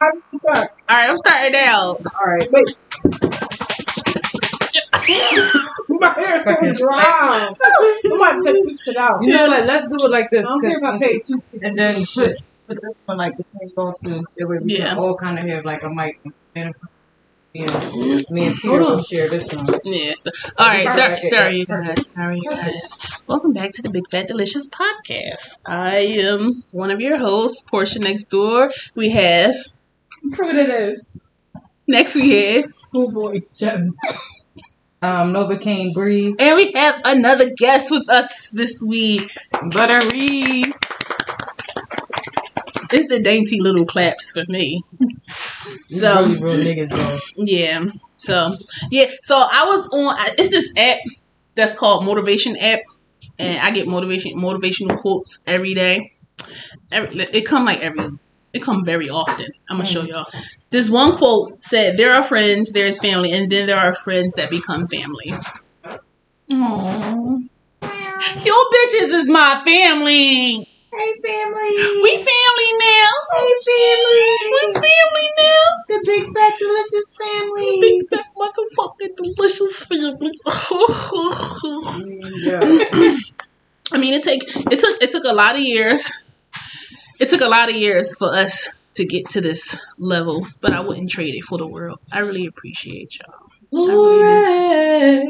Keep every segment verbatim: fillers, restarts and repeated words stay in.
How do you start? All right, I'm starting now. All right, wait. My hair's so dry. Somebody take this shit out. You know what? Like, let's do it like this. I don't care if I pay two sixty. And then put put this one like between boxes. That way we yeah. can all kind of have like a mic. And me and Peter will share this one. Yeah. So, all right. All right. Sorry, sorry, guys. Sorry, guys. Welcome back to the Big Fat Delicious Podcast. I am one of your hosts, Portia Next Door. We have. Prove it is. Next we have Schoolboy Jen. Um, Novocaine Breeze. And we have another guest with us this week. Butter Reese. It's the dainty little claps for me. So really real niggas, bro. Yeah. So yeah. So I was on. It's this app that's called Motivation App, and I get motivation motivational quotes every day. Every, it come like every. It come very often. I'm gonna show y'all. This one quote said, "There are friends, there is family, and then there are friends that become family." Aww. Your bitches is my family. Hey family. We family now. Hey family. We family now. The Big Fat Delicious family. Big Fat motherfucking Delicious family. Yeah. I mean, it take it took it took a lot of years. It took a lot of years for us to get to this level, but I wouldn't trade it for the world. I really appreciate y'all. All right.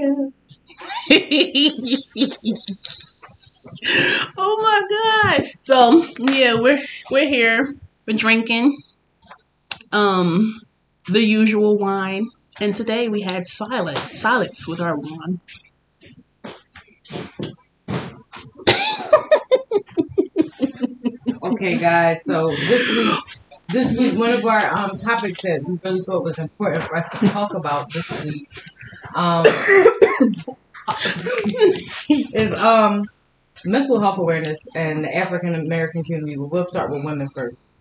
Oh my God. So yeah, we're we're here. We're drinking um the usual wine. And today we had silent silence with our wine. Okay, guys. So this week, this week, one of our um, topics that we really thought was important for us to talk about this week um, is um, mental health awareness and the African American community. But we'll start with women first,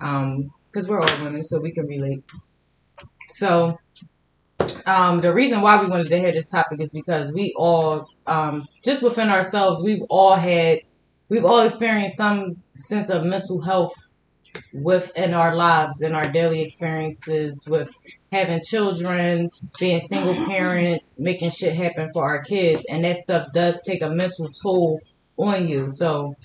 um, because we're all women, so we can relate. So um, the reason why we wanted to have this topic is because we all, um, just within ourselves, we've all had. We've all experienced some sense of mental health within our lives and our daily experiences with having children, being single parents, making shit happen for our kids. And that stuff does take a mental toll on you. So,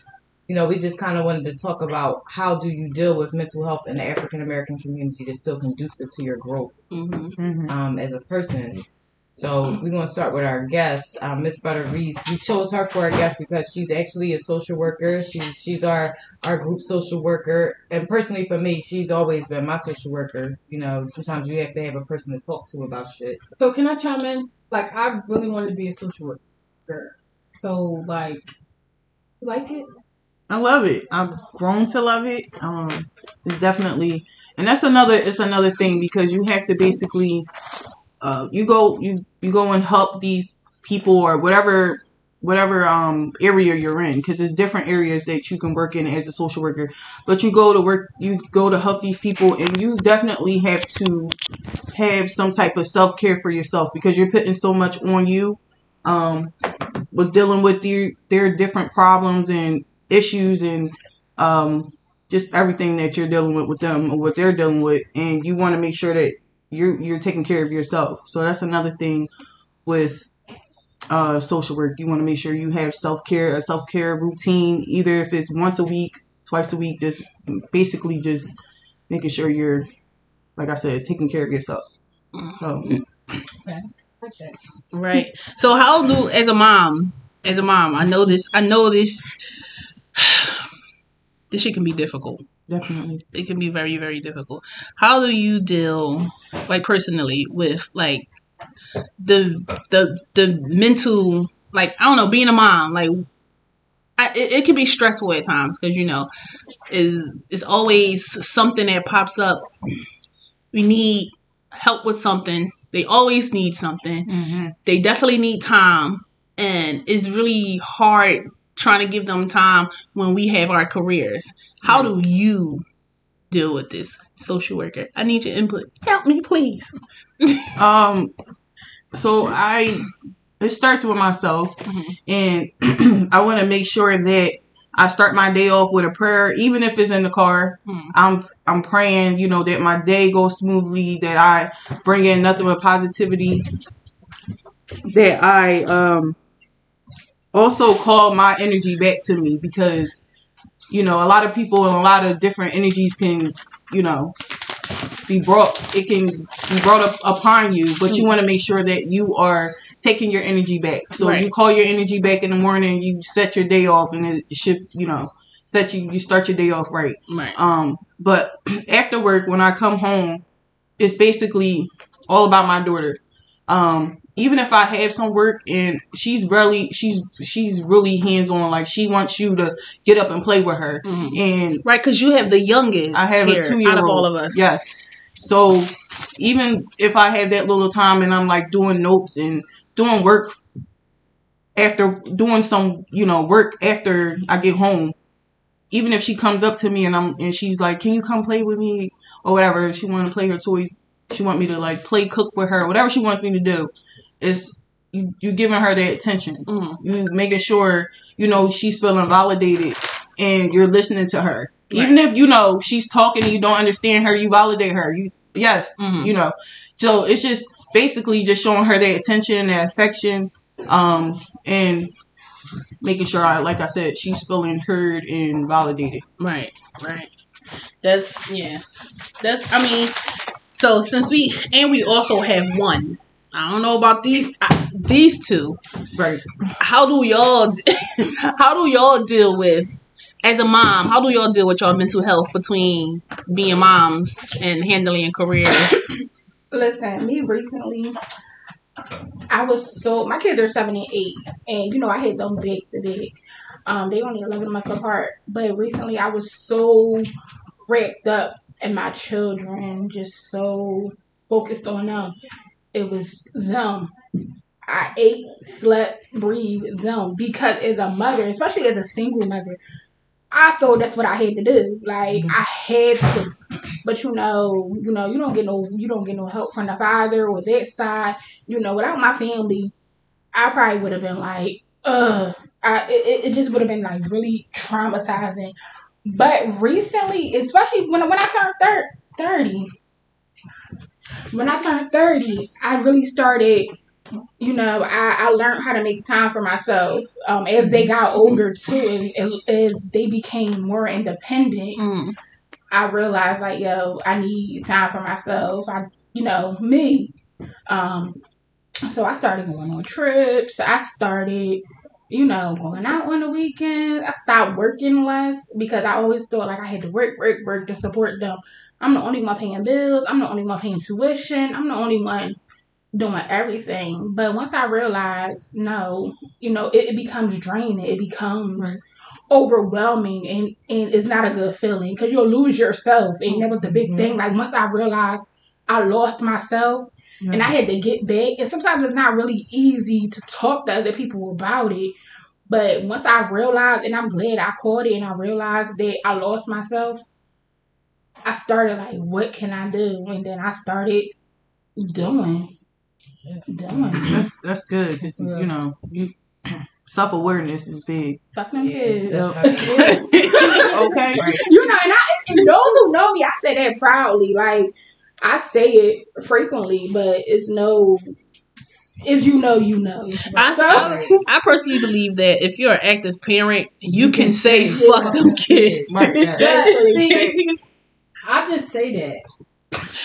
you know, we just kind of wanted to talk about how do you deal with mental health in the African-American community that's still conducive to your growth mm-hmm. um, as a person. So we're going to start with our guest, uh, Miss Butter Reese. We chose her for our guest because she's actually a social worker. She's she's our, our group social worker. And personally for me, she's always been my social worker. You know, sometimes you have to have a person to talk to about shit. So can I chime in? Like, I really wanted to be a social worker. So, like, you like it? I love it. I've grown to love it. Um, it's definitely, and that's another, it's another thing because you have to basically... Uh, you go, you, you go and help these people or whatever, whatever um area you're in, because there's different areas that you can work in as a social worker. But you go to work, you go to help these people, and you definitely have to have some type of self care for yourself because you're putting so much on you, um, with dealing with their their different problems and issues and um just everything that you're dealing with with them or what they're dealing with, and you want to make sure that. You're you're taking care of yourself, so that's another thing with uh, social work. You want to make sure you have self care, a self care routine, either if it's once a week, twice a week, just basically just making sure you're, like I said, taking care of yourself. So. Okay. Okay. Right. So how do as a mom, as a mom, I know this. I know this. This shit can be difficult. Definitely. It can be very, very difficult. How do you deal, like, personally with, like, the the the mental, like, I don't know, being a mom, like, I, it, it can be stressful at times because, you know, is it's always something that pops up. We need help with something. They always need something. Mm-hmm. They definitely need time. And it's really hard trying to give them time when we have our careers. How do you deal with this, social worker? I need your input. Help me, please. um, so I, it starts with myself, mm-hmm. and I want to make sure that I start my day off with a prayer, even if it's in the car. Hmm. I'm I'm praying, you know, that my day goes smoothly, that I bring in nothing but positivity, that I um also call my energy back to me, because, you know, a lot of people and a lot of different energies can, you know, be brought, it can be brought up upon you, but you want to make sure that you are taking your energy back. So right. You call your energy back in the morning, you set your day off, and it should, you know, set you, you start your day off right. Right. Um, but after work, when I come home, it's basically all about my daughter. Um, even if I have some work, and she's really, she's, she's really hands-on. Like, she wants you to get up and play with her. Mm-hmm. And right. 'Cause you have the youngest I have here, a two-year-old out of all of us. Yes. So even if I have that little time and I'm like doing notes and doing work after doing some, you know, work after I get home, even if she comes up to me and I'm, and she's like, can you come play with me or whatever? She want to play her toys. She want me to like play, cook with her, whatever she wants me to do. It's you, you giving her that attention. Mm. You making sure, you know, she's feeling validated and you're listening to her. Right. Even if, you know, she's talking and you don't understand her, you validate her. You Yes, mm-hmm. you know. So it's just basically just showing her that attention, that affection, um, and making sure, I, like I said, she's feeling heard and validated. Right, right. That's, yeah. That's, I mean, so since we, and we also have one. I don't know about these I, these two. Right. How do y'all, how do y'all deal with, as a mom, how do y'all deal with y'all mental health between being moms and handling careers? Listen, me recently, I was so... My kids are seven and eight, and, you know, I hate them big to big. Um, they only eleven months apart. But recently, I was so wrapped up in my children, just so focused on them. It was them. I ate, slept, breathed them. Because as a mother, especially as a single mother... I thought that's what I had to do. Like, I had to. But you know, you know, you don't get no you don't get no help from the father or that side. You know, without my family, I probably would have been like, ugh. I, it, it just would have been like really traumatizing. But recently, especially when when I turned thir- thirty, when I turned thirty, I really started. You know, I, I learned how to make time for myself um, as they got older, too, and as, as they became more independent. Mm. I realized, like, yo, I need time for myself. I, you know, me. Um, so I started going on trips. I started, you know, going out on the weekends. I stopped working less because I always thought, like, I had to work, work, work to support them. I'm the only one paying bills. I'm the only one paying tuition. I'm the only one doing everything. But once I realized, no, you know, it, it becomes draining. It becomes right. overwhelming, and, and it's not a good feeling because you'll lose yourself. And that was the big mm-hmm. thing. Like, once I realized I lost myself yeah. and I had to get back, and sometimes it's not really easy to talk to other people about it. But once I realized, and I'm glad I caught it, and I realized that I lost myself, I started like, what can I do? And then I started doing That's that's good. It's, you know, you, self awareness is big. Fuck them kids. Yeah, okay. Right. You know, and, I, and those who know me, I say that proudly. Like, I say it frequently, but it's no. If you know, you know. I, I I personally believe that if you're an active parent, you can say fuck them kids. Right. Exactly. I just say that.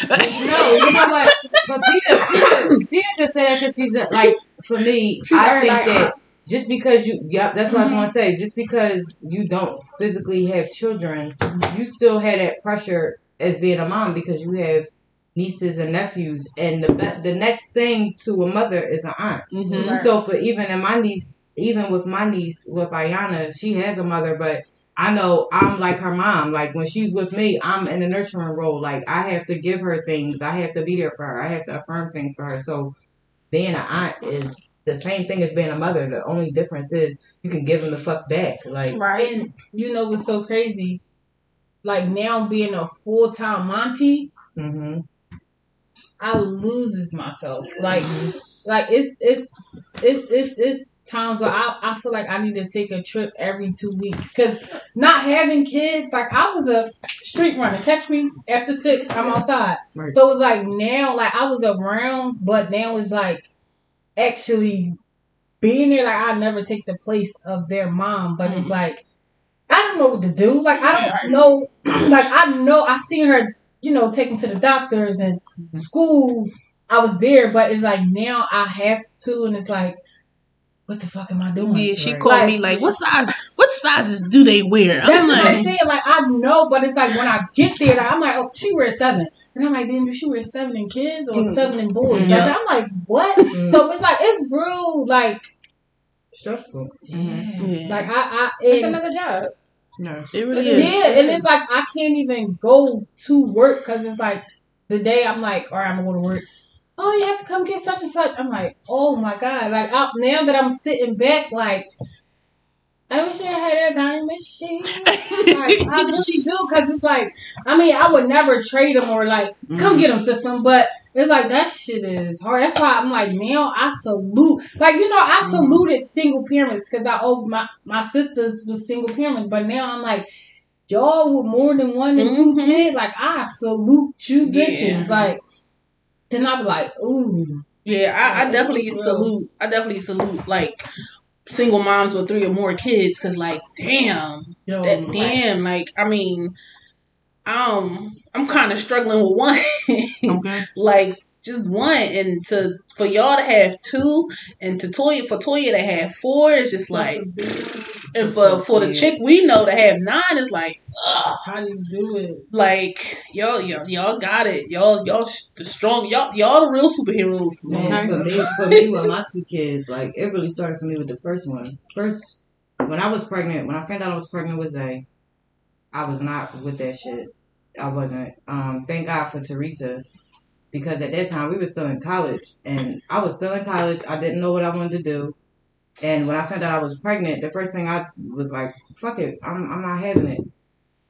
No, you know what? But Peter, Peter, Peter just said that because she's not, like, for me, she's I think like, that just because you, yeah, that's what mm-hmm. I was going to say. Just because you don't physically have children, you still have that pressure as being a mom because you have nieces and nephews, and the the next thing to a mother is an aunt. Mm-hmm. Right. So for even in my niece, even with my niece, with Ayana, she has a mother, but. I know I'm like her mom. Like, when she's with me, I'm in the nurturing role. Like, I have to give her things. I have to be there for her. I have to affirm things for her. So being an aunt is the same thing as being a mother. The only difference is you can give them the fuck back. Like, right. And you know what's so crazy? Like, now being a full-time auntie, mm-hmm. I loses myself. Like, like it's, it's, it's, it's, it's times where I, I feel like I need to take a trip every two weeks. Because not having kids, like, I was a street runner. Catch me after six, I'm outside. Right. So it was like now, like, I was around, but now it's like actually being there. Like, I never take the place of their mom, but mm-hmm. it's like, I don't know what to do. Like, I don't know. Like, I know, I seen her, you know, take them to the doctors and mm-hmm. school. I was there, but it's like now I have to, and it's like, what the fuck am I doing? Yeah, she right. called like, me like, what size? What sizes do they wear? I'm that's like, what I'm saying. Like, I know, but it's like when I get there, like, I'm like, oh, she wears seven, and I'm like, then do she wear seven in kids or mm. seven in boys? Yeah. Like, I'm like, what? Mm. So it's like it's real, like stressful. Yeah. Yeah. Like I, I it, it's another job. No, it really is. Yeah, and it's like I can't even go to work because it's like the day I'm like, all right, I'm gonna go to work. Oh, you have to come get such and such. I'm like, oh my God. Like, I, now that I'm sitting back, like, I wish I had a time machine. Like, I really do. Because it's like, I mean, I would never trade them or, like, come mm-hmm. get them, system. But it's like, that shit is hard. That's why I'm like, now I salute. Like, you know, I mm-hmm. saluted single parents because I owe my, my sisters was single parents. But now I'm like, y'all with more than one and mm-hmm. two kids, like, I salute you bitches. Yeah. Like, then I'd be like, ooh. Yeah, I, I definitely salute. I definitely salute, like, single moms with three or more kids, because, like, damn. Yo, that like, damn, like, I mean, um, I'm kind of struggling with one. Okay. Like, just one. And to for y'all to have two, and to Toya, for Toya to have four, it's just like, and for, for the chick we know to have nine, it's like, ugh. How do you do it? Like, y'all, y'all, y'all got it. Y'all, y'all the strong. Y'all, y'all the real superheroes. Man, for me, for me with my two kids, like, it really started for me with the first one. First, when I was pregnant, when I found out I was pregnant with Zay, I was not with that shit. I wasn't. Um, thank God for Teresa. Because at that time, we were still in college. And I was still in college. I didn't know what I wanted to do. And when I found out I was pregnant, the first thing I was like, fuck it. I'm I'm not having it.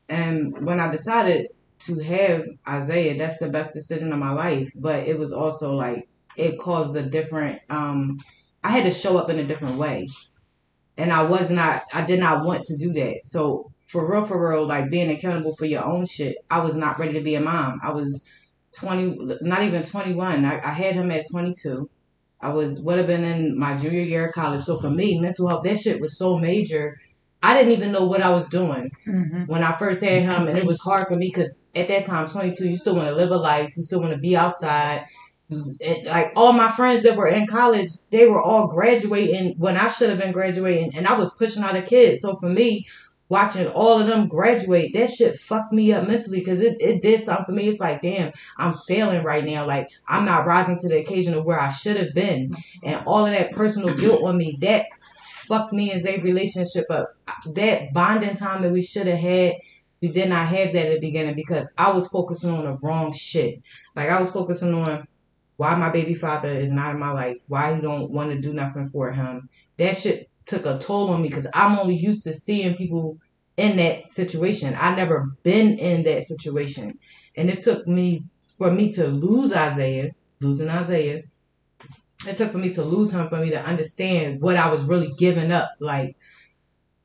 And when I decided to have Isaiah, that's the best decision of my life. But it was also like, it caused a different, um, I had to show up in a different way. And I was not, I did not want to do that. So for real, for real, like being accountable for your own shit, I was not ready to be a mom. I was twenty, not even twenty-one. I, I had him at twenty-two. I was would have been in my junior year of college. So for me, mental health, that shit was so major. I didn't even know what I was doing mm-hmm. when I first had him. And it was hard for me because at that time, twenty-two, you still want to live a life. You still want to be outside. It, like all my friends that were in college, they were all graduating when I should have been graduating. And I was pushing out a kid. So for me, watching all of them graduate, that shit fucked me up mentally because it, it did something for me. It's like, damn, I'm failing right now. Like, I'm not rising to the occasion of where I should have been. And all of that personal guilt on me, that fucked me and Zay's relationship up. That bonding time that we should have had, we did not have that at the beginning because I was focusing on the wrong shit. Like, I was focusing on why my baby father is not in my life, why he don't want to do nothing for him. That shit took a toll on me because I'm only used to seeing people in that situation. I never been in that situation. And it took me for me to lose Isaiah, losing Isaiah. It took for me to lose him, for me to understand what I was really giving up. Like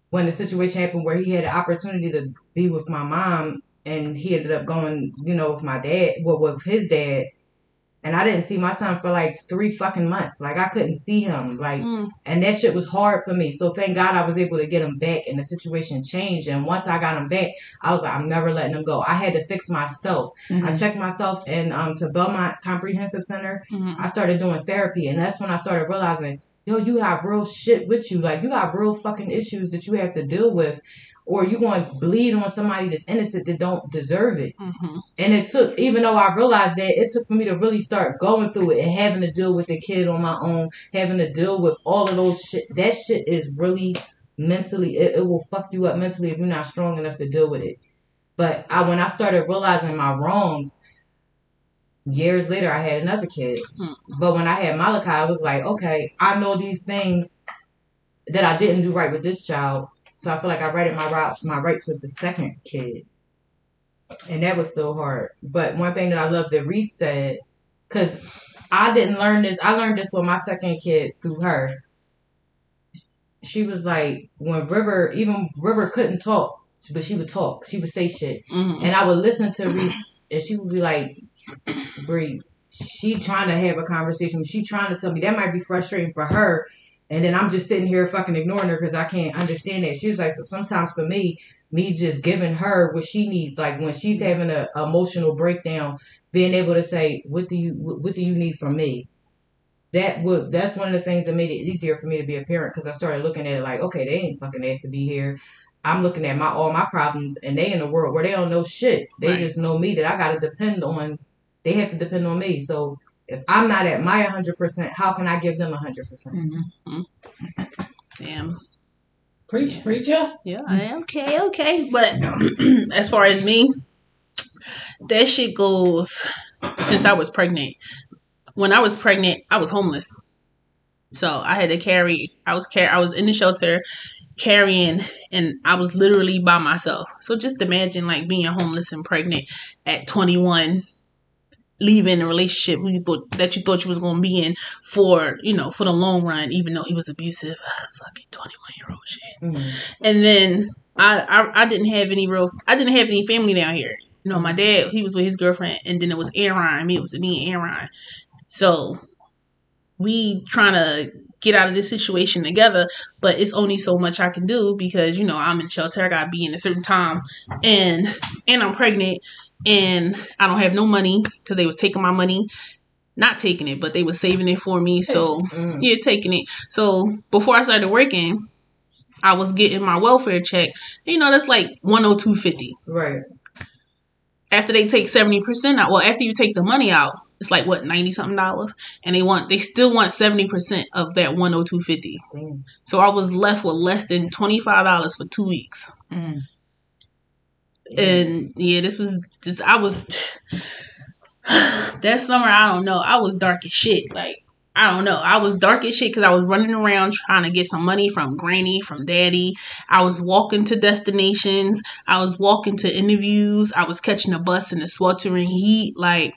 when the situation happened where he had an opportunity to be with my mom and he ended up going, you know, with my dad, well, with his dad. And I didn't see my son for like three fucking months. Like I couldn't see him. Like, mm. and that shit was hard for me. So thank God I was able to get him back and the situation changed. And once I got him back, I was like, I'm never letting him go. I had to fix myself. Mm-hmm. I checked myself in um, to Belmont Comprehensive Center. Mm-hmm. I started doing therapy. And that's when I started realizing, yo, you have real shit with you. Like you got real fucking issues that you have to deal with. Or you going to bleed on somebody that's innocent that don't deserve it. Mm-hmm. And it took, even though I realized that, it took for me to really start going through it and having to deal with the kid on my own, having to deal with all of those shit. That shit is really mentally, it, it will fuck you up mentally if you're not strong enough to deal with it. But I, when I started realizing my wrongs, years later, I had another kid. Mm-hmm. But when I had Malachi, I was like, okay, I know these things that I didn't do right with this child. So I feel like I righted my rights, my rights with the second kid. And that was so hard. But one thing that I love that Reese said, because I didn't learn this. I learned this with my second kid through her. she was like, when River, even River couldn't talk, but she would talk. She would say shit. Mm-hmm. And I would listen to Reese, and she would be like, Bree, she trying to have a conversation. She trying to tell me. That might be frustrating for her. And then I'm just sitting here fucking ignoring her because I can't understand that. She was like, so sometimes for me, me just giving her what she needs, like when she's having an emotional breakdown, being able to say, what do you what do you need from me? That would that's one of the things that made it easier for me to be a parent, because I started looking at it like, okay, they ain't fucking asked to be here. I'm looking at my all my problems, and they in a world where they don't know shit. They right. just know me, that I got to depend on. They have to depend on me. So if I'm not at my one hundred percent, how can I give them one hundred percent? Mm-hmm. Damn. Preach, preacher. Yeah, okay, okay. But as far as me, that shit goes since I was pregnant. When I was pregnant, I was homeless. So I had to carry, I was car- I was in the shelter carrying, and I was literally by myself. So just imagine like being homeless and pregnant at twenty-one, leaving a relationship who you thought, that you thought you was going to be in for, you know, for the long run, even though he was abusive. Ugh, fucking twenty-one year old shit. Mm-hmm. And then I, I, I didn't have any real, I didn't have any family down here. You know, my dad, he was with his girlfriend, and then it was Aaron. I mean, it was me and Aaron. So we trying to get out of this situation together, but it's only so much I can do because, you know, I'm in shelter. I got to be in a certain time, and and I'm pregnant, and I don't have no money because they was taking my money. Not taking it, but they was saving it for me. So, mm. yeah, taking it. So before I started working, I was getting my welfare check. You know, that's like one oh two fifty. Right. After they take seventy percent out, well, after you take the money out, it's like, what, ninety something dollars? And they want, they still want seventy percent of that one oh two fifty. Mm. So I was left with less than twenty-five dollars for two weeks. Mm. And yeah, this was just, I was, that summer, I don't know. I was dark as shit. Like, I don't know. I was dark as shit because I was running around trying to get some money from granny, from daddy. I was walking to destinations. I was walking to interviews. I was catching a bus in the sweltering heat. Like,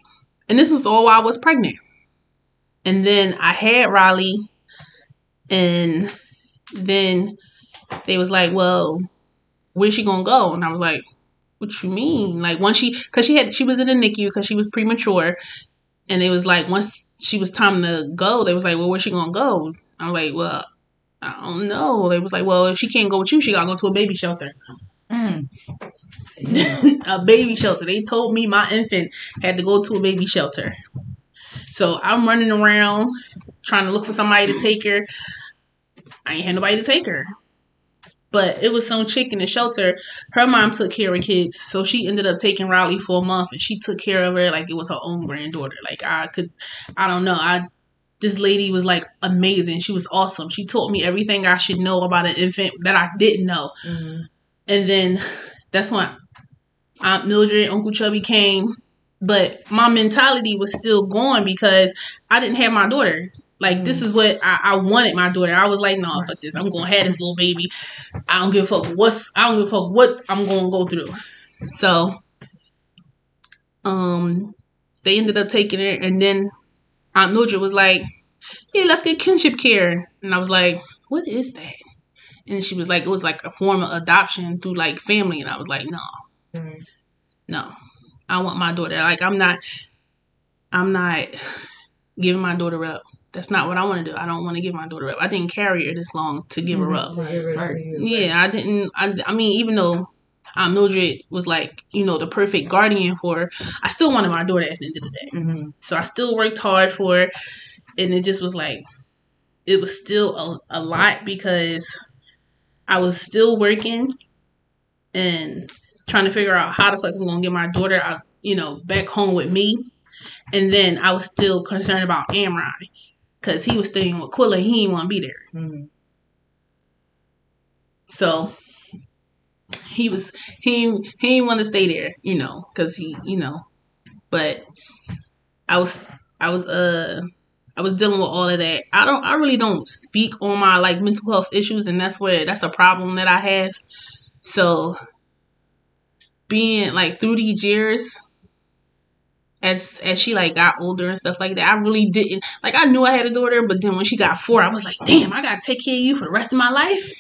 and this was all while I was pregnant. And then I had Riley. And then they was like, well, where's she going to go? And I was like, what you mean? Like, once she, because she had, she was in the N I C U because she was premature. And it was like, once she was time to go, they was like, well, where's she going to go? I was like, well, I don't know. They was like, well, if she can't go with you, she got to go to a baby shelter. Mm. A baby shelter. They told me my infant had to go to a baby shelter. So I'm running around trying to look for somebody to take her. I ain't had nobody to take her. But it was some chick in the shelter. Her mom took care of kids. So she ended up taking Riley for a month, and she took care of her like it was her own granddaughter. Like, I could, I don't know. I This lady was like amazing. She was awesome. She taught me everything I should know about an infant that I didn't know. Mm-hmm. And then that's when Aunt Mildred, Uncle Chubby came. But my mentality was still going because I didn't have my daughter. Like, mm. this is what I, I wanted my daughter. I was like, no, nah, fuck this. I'm going to have this little baby. I don't give a fuck what's, I don't give a fuck what I'm going to go through. So, um, they ended up taking it. And then Aunt Mildred was like, yeah, let's get kinship care. And I was like, what is that? And she was like, it was like a form of adoption through like family. And I was like, no, mm-hmm. no, I want my daughter. Like, I'm not, I'm not giving my daughter up. That's not what I want to do. I don't want to give my daughter up. I didn't carry her this long to give mm-hmm. her up. Right, right. Yeah, I didn't. I, I mean, even though Aunt Mildred was like, you know, the perfect guardian for her, I still wanted my daughter at the end of the day. Mm-hmm. So I still worked hard for her. And it just was like, it was still a, a lot because I was still working and trying to figure out how the fuck I'm going to get my daughter, out, you know, back home with me. And then I was still concerned about Amron because he was staying with Quilla. He didn't want to be there. Mm-hmm. So he was, he, he didn't want to stay there, you know, because he, you know, but I was, I was, uh, I was dealing with all of that. I don't, I really don't speak on my like mental health issues, and that's where, that's a problem that I have. So being like through these years, as as she like got older and stuff like that, I really didn't like. I knew I had a daughter, but then when she got four, I was like, damn, I gotta take care of you for the rest of my life.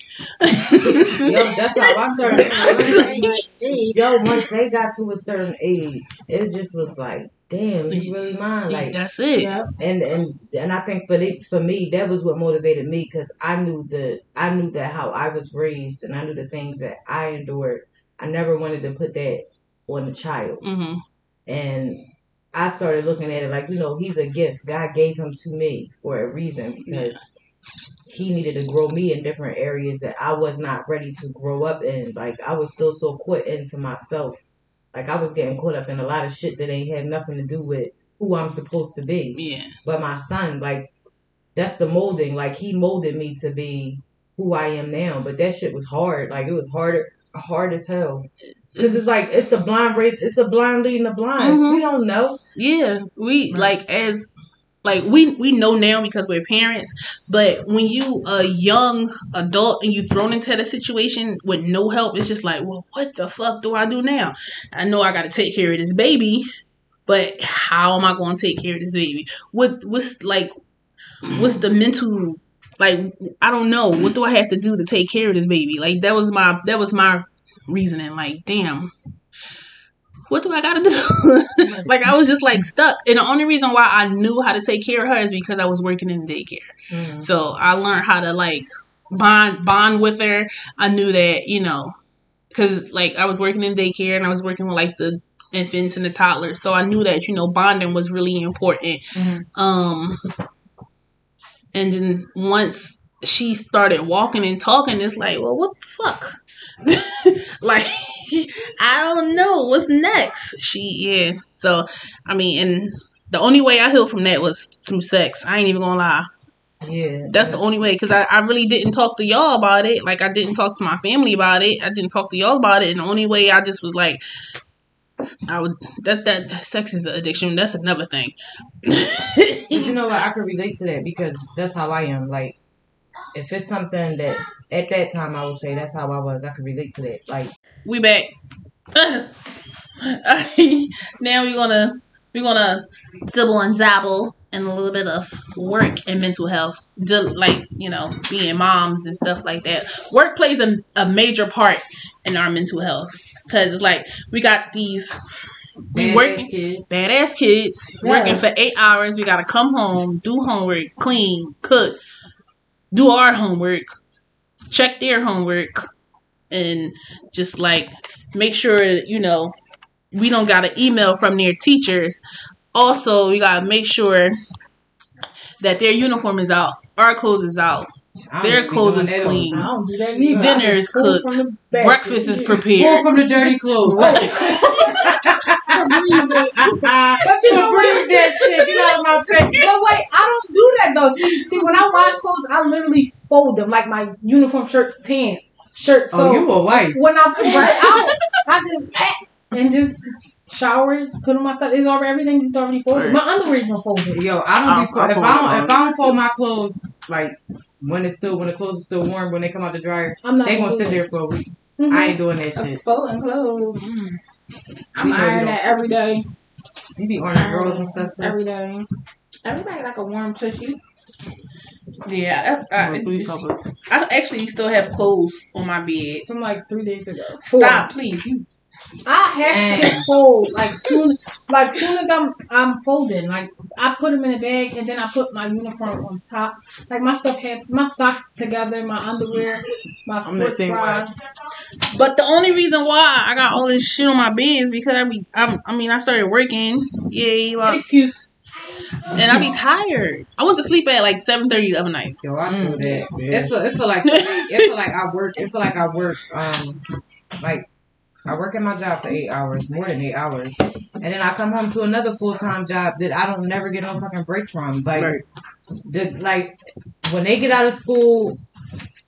Yo, that's how I started. Yo, once they got to a certain age, it just was like, damn, you really mine. Like, that's it. Yeah. And and and I think for the, for me, that was what motivated me, because I knew the I knew that how I was raised, and I knew the things that I endured. I never wanted to put that on a child, mm-hmm. and I started looking at it like, you know, he's a gift. God gave him to me for a reason, because yeah. he needed to grow me in different areas that I was not ready to grow up in. Like, I was still so caught into myself. Like, I was getting caught up in a lot of shit that ain't had nothing to do with who I'm supposed to be. Yeah. But my son, like, that's the molding. Like, he molded me to be who I am now. But that shit was hard. Like, it was harder, hard as hell. Because it's like, it's the blind race, it's the blind leading the blind. Mm-hmm. We don't know. Yeah, we, like, as, like, we, we know now because we're parents, but when you a young adult and you thrown into the situation with no help, it's just like, well, what the fuck do I do now? I know I got to take care of this baby, but how am I going to take care of this baby? What, what's, like, what's the mental... Like, I don't know. What do I have to do to take care of this baby? Like, that was my that was my reasoning. Like, damn, what do I gotta do? Like, I was just, like, stuck. And the only reason why I knew how to take care of her is because I was working in daycare. Mm-hmm. So I learned how to, like, bond bond with her. I knew that, you know, because, like, I was working in daycare and I was working with, like, the infants and the toddlers. So I knew that, you know, bonding was really important. Mm-hmm. Um... And then once she started walking and talking, it's like, well, what the fuck? Like, I don't know what's next. She, yeah. So, I mean, and the only way I healed from that was through sex. I ain't even gonna lie. Yeah. That's yeah. the only way. Because I, I really didn't talk to y'all about it. Like, I didn't talk to my family about it. I didn't talk to y'all about it. And the only way I just was like, I would, that, that sex is an addiction. That's another thing. You know what? I could relate to that because that's how I am. Like, if it's something that at that time I would say that's how I was, I could relate to that. Like, we back. Now we're gonna we're gonna double and dabble in a little bit of work and mental health, like, you know, being moms and stuff like that. Work plays a, a major part in our mental health. Because it's like, we got these we badass working kids. badass kids yes. working for eight hours. We got to come home, do homework, clean, cook, do our homework, check their homework, and just, like, make sure, you know, we don't got an email from their teachers. Also, we got to make sure that their uniform is out, our clothes is out. Their clothes is clean. Dinner is cooked. Breakfast is prepared. Pull from the dirty clothes. But you don't bring that shit. You know my face. No wait, I don't do that though. See, see, when I wash clothes, I literally fold them like my uniform shirts, pants, shirt. So oh, you a wife. When I put right out, I just pack and just. Shower, put on my stuff. It's already everything just already folded. My underwear is not folded. Yo, I don't be fold, if I don't if I don't fold my clothes like when it's still when the clothes are still warm when they come out the dryer, I'm not they gonna sit there for a week. Mm-hmm. I ain't doing that shit. Folding clothes. I'm ironing that every day. You be ironing girls and stuff too. Every day. Everybody like a warm tushy. Yeah, I, I, I, I actually still have clothes on my bed from like three days ago. Stop, please. You. I have to fold like soon, like soon as I'm I'm folding. Like I put them in a bag and then I put my uniform on top. Like my stuff has my socks together, my underwear, my sports bras. But the only reason why I got all this shit on my bed is because I be I, I mean I started working. Yeah, like, excuse. And I be tired. I went to sleep at like seven thirty the other night. Yo, I feel mm, that. Man. It feel it feel like it feel like I work. It feel like I work. Um, like. I work at my job for eight hours, more than eight hours. And then I come home to another full-time job that I don't never get no fucking break from. Like, right. the, like when they get out of school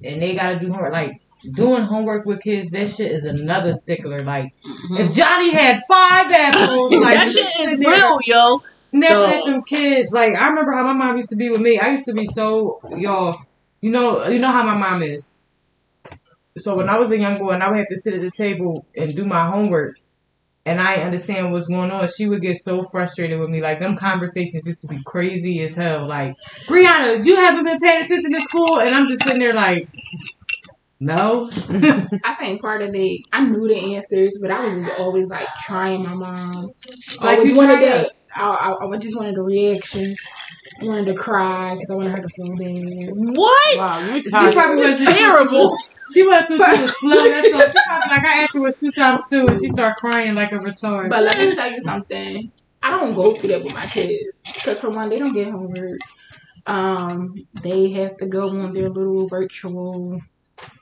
and they got to do homework, like, doing homework with kids, that shit is another stickler. Like, mm-hmm. if Johnny had five apples, like, that shit is real, yo. Snapping at them kids. Like, I remember how my mom used to be with me. I used to be so, y'all, you know, you know how my mom is. So when I was a young boy and I would have to sit at the table and do my homework, and I understand what's going on, she would get so frustrated with me. Like, them conversations used to be crazy as hell. Like, Brianna, you haven't been paying attention to school? And I'm just sitting there like, no. I think part of it, I knew the answers, but I was just always, like, trying my mom. Like, you wanted that. I, I, I just wanted the reaction. I wanted to cry because I wanted her to feel bad. What? Wow, you're tired. She probably went terrible. She went through two slow. That's all. She probably like, I asked her was two times two, and she started crying like a retard. But let me tell you something. I don't go through that with my kids because, for one, they don't get homework. Um, they have to go on their little virtual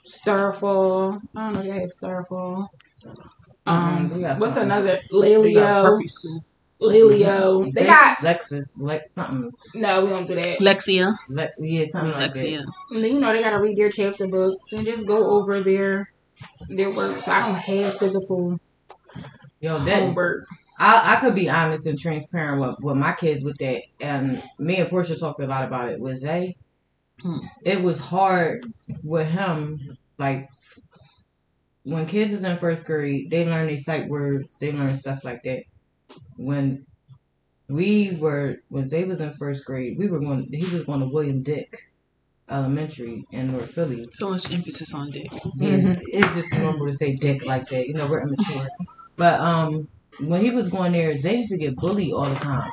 Starfall. I don't know. They have Starfall. Um, mm-hmm, what's something. Another Lilio School. Lilio. Mm-hmm. They got Lexus, Lex something. No, we don't do that. Lexia. Lex, yeah, something like Lexia. That. You know, they gotta read their chapter books and just go over their their work. So I don't have physical Yo, that, homework. I, I could be honest and transparent with, with my kids with that. And me and Portia talked a lot about it. With Zay, hmm. it was hard with him. Like, when kids is in first grade, they learn their sight words. They learn stuff like that. When we were, when Zay was in first grade, we were going, he was going to William Dick Elementary in North Philly. So much emphasis on Dick. Yes, mm-hmm. It's just normal to say Dick like that. You know, we're immature. But um, when he was going there, Zay used to get bullied all the time.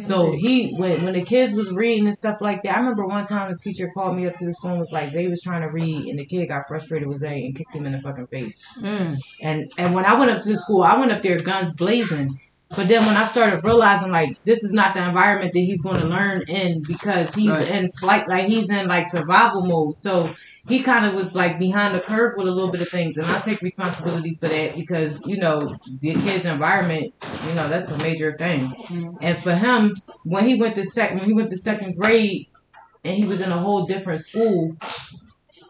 So he, when, when the kids was reading and stuff like that, I remember one time the teacher called me up to the school and was like, Zay was trying to read and the kid got frustrated with Zay and kicked him in the fucking face. Mm. And, and when I went up to the school, I went up there guns blazing. But then when I started realizing, like, this is not the environment that he's going to learn in because he's right. in flight, like, he's in, like, survival mode. So he kind of was, like, behind the curve with a little bit of things. And I take responsibility for that because, you know, the kid's environment, you know, that's a major thing. Mm-hmm. And for him, when he went to sec- when he went to second grade and he was in a whole different school,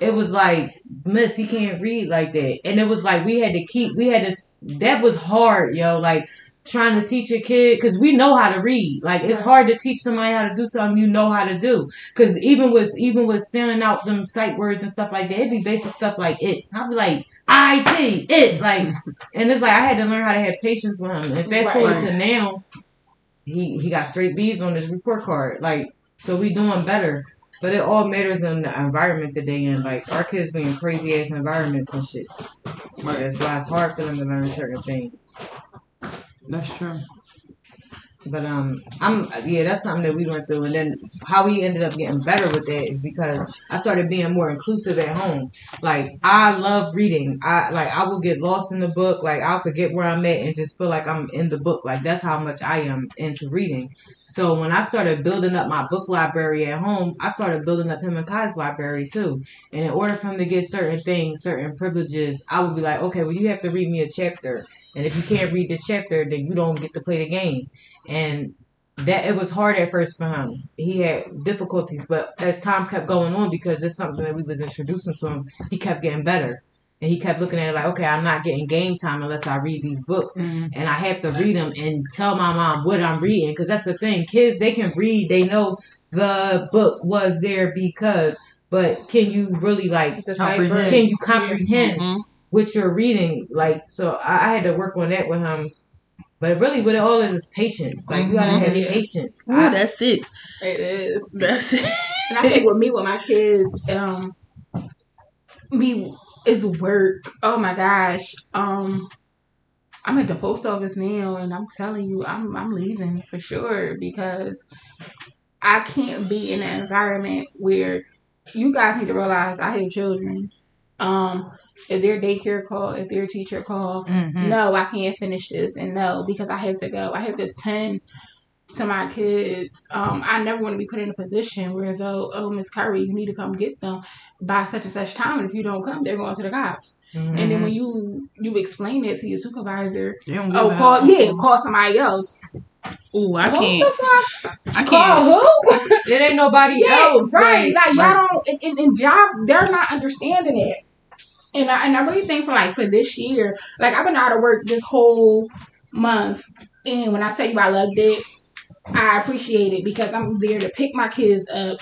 it was like, miss, he can't read like that. And it was like we had to keep, we had to, that was hard, yo, like, trying to teach a kid, because we know how to read. Like, it's hard to teach somebody how to do something you know how to do. Because even with even with sending out them sight words and stuff like that, it'd be basic stuff like it. I'd be like, I T, it. Like, and it's like, I had to learn how to have patience with him. And fast forward to now, he, he got straight B's on his report card. Like, so we doing better. But it all matters in the environment that they in. Like, our kids be in crazy-ass environments and shit. So that's why it's hard for them to learn certain things. That's true. But, um, I'm, yeah, that's something that we went through. And then how we ended up getting better with that is because I started being more inclusive at home. Like, I love reading. I, like, I will get lost in the book. Like, I'll forget where I'm at and just feel like I'm in the book. Like, that's how much I am into reading. So when I started building up my book library at home, I started building up him and Kai's library too. And in order for him to get certain things, certain privileges, I would be like, okay, well, you have to read me a chapter. And if you can't read the chapter, then you don't get to play the game. And that it was hard at first for him. He had difficulties, but as time kept going on, because it's something that we was introducing to him, he kept getting better. And he kept looking at it like, okay, I'm not getting game time unless I read these books. Mm-hmm. And I have to read them and tell my mom what I'm reading. Because that's the thing. Kids, they can read. They know the book was there because. But can you really, like, comprehend. can you comprehend? Mm-hmm. What you're reading, like, so I, I had to work on that with him. But really, what it all is is patience. Like, you gotta have yeah. patience. Ooh, I, that's it. It is. That's it. And I think with me, with my kids, um, me is work. Oh my gosh. Um, I'm at the post office now, and I'm telling you, I'm I'm leaving for sure because I can't be in an environment where you guys need to realize I have children. Um. If their daycare call, if their teacher call, mm-hmm. no, I can't finish this, and no, because I have to go. I have to tend to my kids. Um, I never want to be put in a position where it's, oh, oh, Miss Curry, you need to come get them by such and such time, and if you don't come, they're going to the cops. Mm-hmm. And then when you you explain that to your supervisor, oh, call yeah, call somebody else. Ooh, I can't. I can't. Call who? It ain't nobody yeah, else. Right? Like, like y'all don't. In, in jobs, they're not understanding it. And I, and I really think for, like, for this year, like, I've been out of work this whole month. And when I tell you I loved it, I appreciate it because I'm there to pick my kids up.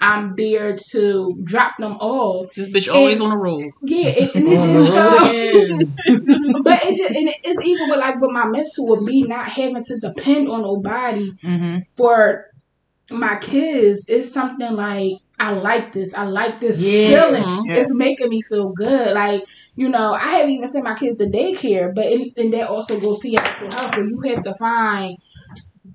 I'm there to drop them off. This bitch always and, on a roll. Yeah, and, and it's just um, but it just and it's even with like with my mental with me not having to depend on nobody mm-hmm. for my kids. It's something like I like this. I like this yeah. feeling. Mm-hmm. It's making me feel good. Like, you know, I haven't even sent my kids to daycare, but it, and that also goes to your mental health. So you have to find,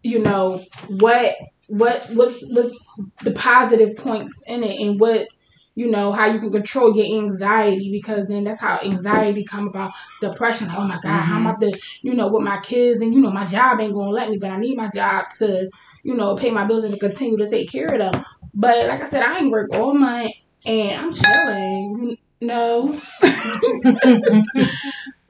you know, what. What what's, what's the positive points in it and what, you know, how you can control your anxiety, because then that's how anxiety come about, depression. Like, oh, my God, mm-hmm. how am I to, you know, with my kids and, you know, my job ain't going to let me, but I need my job to, you know, pay my bills and to continue to take care of them. But like I said, I ain't work all month and I'm chilling. No.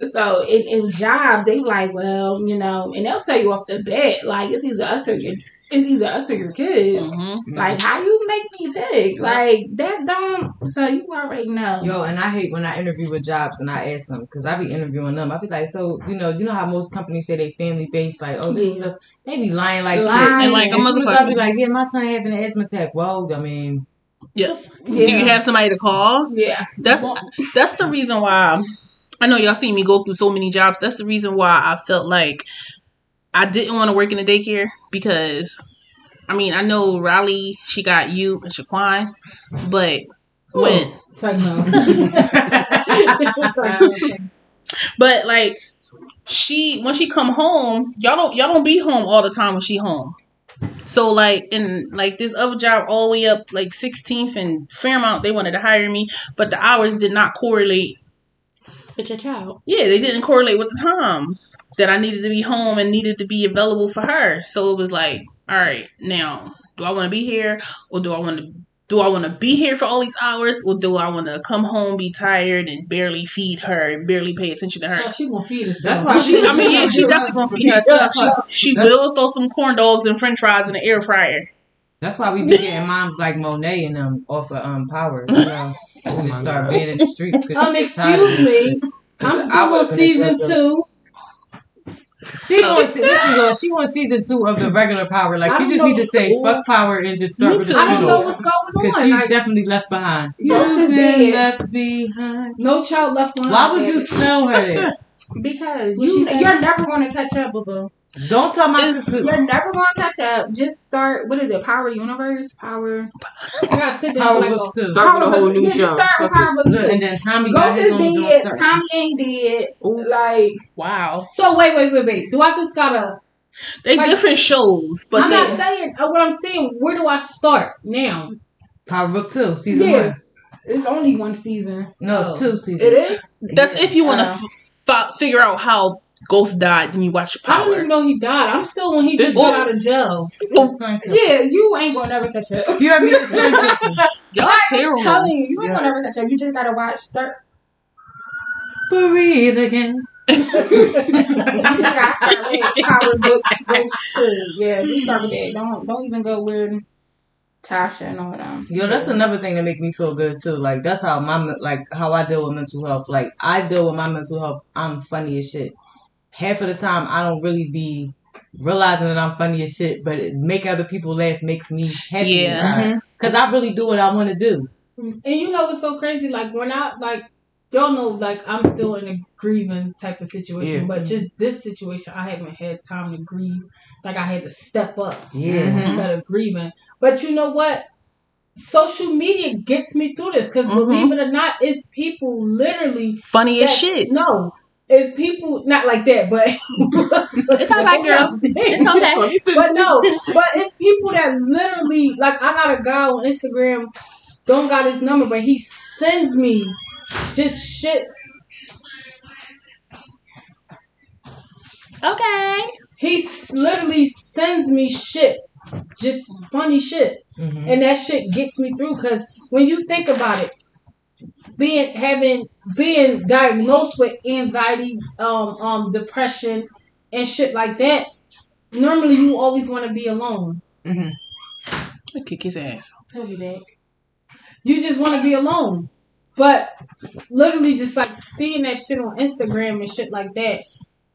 So in, in job, they like, well, you know, and they'll tell you off the bat, like, it's either us or your It's either us or your kids. Mm-hmm. Like, how you make me big? Like, that dumb. So, you already know. Yo, and I hate when I interview with jobs and I ask them, because I be interviewing them. I be like, so, you know, you know how most companies say they family-based? Like, oh, this yeah. is a... They be lying like lying. shit. And like a motherfucker. I be like, yeah, my son having an asthma attack. Well, I mean... Yeah. yeah. Do you have somebody to call? Yeah. That's well, that's the reason why... I know y'all seen me go through so many jobs. That's the reason why I felt like... I didn't want to work in a daycare because, I mean, I know Riley, she got you and Shaquan, but Ooh, when... Psycho. Psycho. But, like, she, when she come home, y'all don't, y'all don't be home all the time when she home. So, like, and, like, this other job all the way up, like, sixteenth and Fairmount, they wanted to hire me, but the hours did not correlate. With your child. Yeah, they didn't correlate with the times that I needed to be home and needed to be available for her. So it was like, all right, now do I want to be here or do I want to do I want to be here for all these hours or do I want to come home, be tired, and barely feed her and barely pay attention to her? She's gonna feed herself. That's why she. I mean, yeah, she definitely gonna feed herself. She, she will throw some corn dogs and French fries in the air fryer. That's why we be getting moms like Monet and them off of um Power. You know? Oh my start God. Being in the streets. Um, excuse me. I'm still on season two. She wants to, she wants season two of the regular Power. Like she just need to say cool. fuck Power and just start. With the I don't know what's going on because she's like, definitely left behind. You've been left behind. No child left behind. Why would you tell her that? Because you, you, you're never going to catch up, boo boo. Don't tell my sister. You're never going to catch up. Just start, what is it, Power Universe? Power. Gotta sit down Power Book two. Start with a whole new show. Start with Power Book two. And then Tommy got his own dead. Tommy ain't dead. Ooh. Like. Wow. So wait, wait, wait, wait. Do I just gotta. They like, different shows, but. I'm not saying, what I'm saying, where do I start now? Power Book two, season yeah. one. It's only one season. No, oh. it's two seasons. It is? That's yeah. if you want to uh, f- f- figure out how. Ghost died, then you watch Power. I don't even know he died. I'm still when he this just got out of jail. Yeah, you ain't gonna never catch up. You have me the same people. Y'all are terrible. Telling you, you ain't yes. gonna never catch up. You just gotta watch start. Breathe again. You gotta start with Power Book Ghost two. Yeah, you start with that. Don't don't even go with Tasha and all that. Yo, that's another thing that make me feel good too. Like that's how my like how I deal with mental health. Like I deal with my mental health. I'm funny as shit. Half of the time, I don't really be realizing that I'm funny as shit, but it make other people laugh makes me happy. Yeah. Because mm-hmm. I really do what I want to do. And you know what's so crazy? Like, when I, like, y'all know, like, I'm still in a grieving type of situation, yeah. but just this situation, I haven't had time to grieve. Like, I had to step up yeah. instead of grieving. But you know what? Social media gets me through this because mm-hmm. believe it or not, it's people literally. Funny that, as shit. No. It's people not like that, but it's not like girl. It's okay, but no, but it's people that literally like I got a guy on Instagram, don't got his number, but he sends me just shit. Okay, he literally sends me shit, just funny shit, mm-hmm. and that shit gets me through. Because when you think about it. Being having being diagnosed with anxiety, um, um, depression, and shit like that. Normally, you always want to be alone. Mm-hmm. I kick his ass. He'll be back. You just want to be alone, but literally, just like seeing that shit on Instagram and shit like that,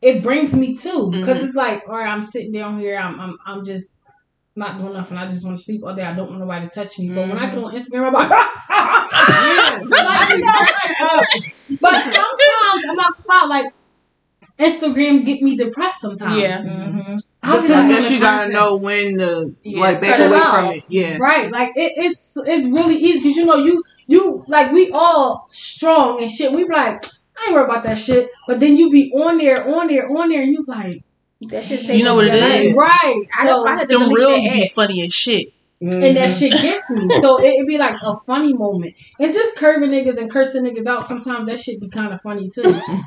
it brings me to because mm-hmm. it's like, all right, I'm sitting down here, I'm, I'm, I'm just not doing nothing. I just want to sleep all day. I don't want nobody to touch me. Mm-hmm. But when I get on Instagram, I'm like, yeah, like, like uh, but sometimes I'm not proud. Like, Instagrams get me depressed sometimes. Yeah. Mm-hmm. I, I guess you gotta know when to yeah. like back away out. from it. Yeah. Right. Like it, it's it's really easy because you know you you like we all strong and shit. We be like, I ain't worried about that shit. But then you be on there, on there, on there, and you like that shit. You know what it is, like, right? I so, just, I had them reels be ass. funny as shit. Mm-hmm. And that shit gets me. So it'd be like a funny moment. And just curving niggas and cursing niggas out, sometimes that shit be kind of funny too.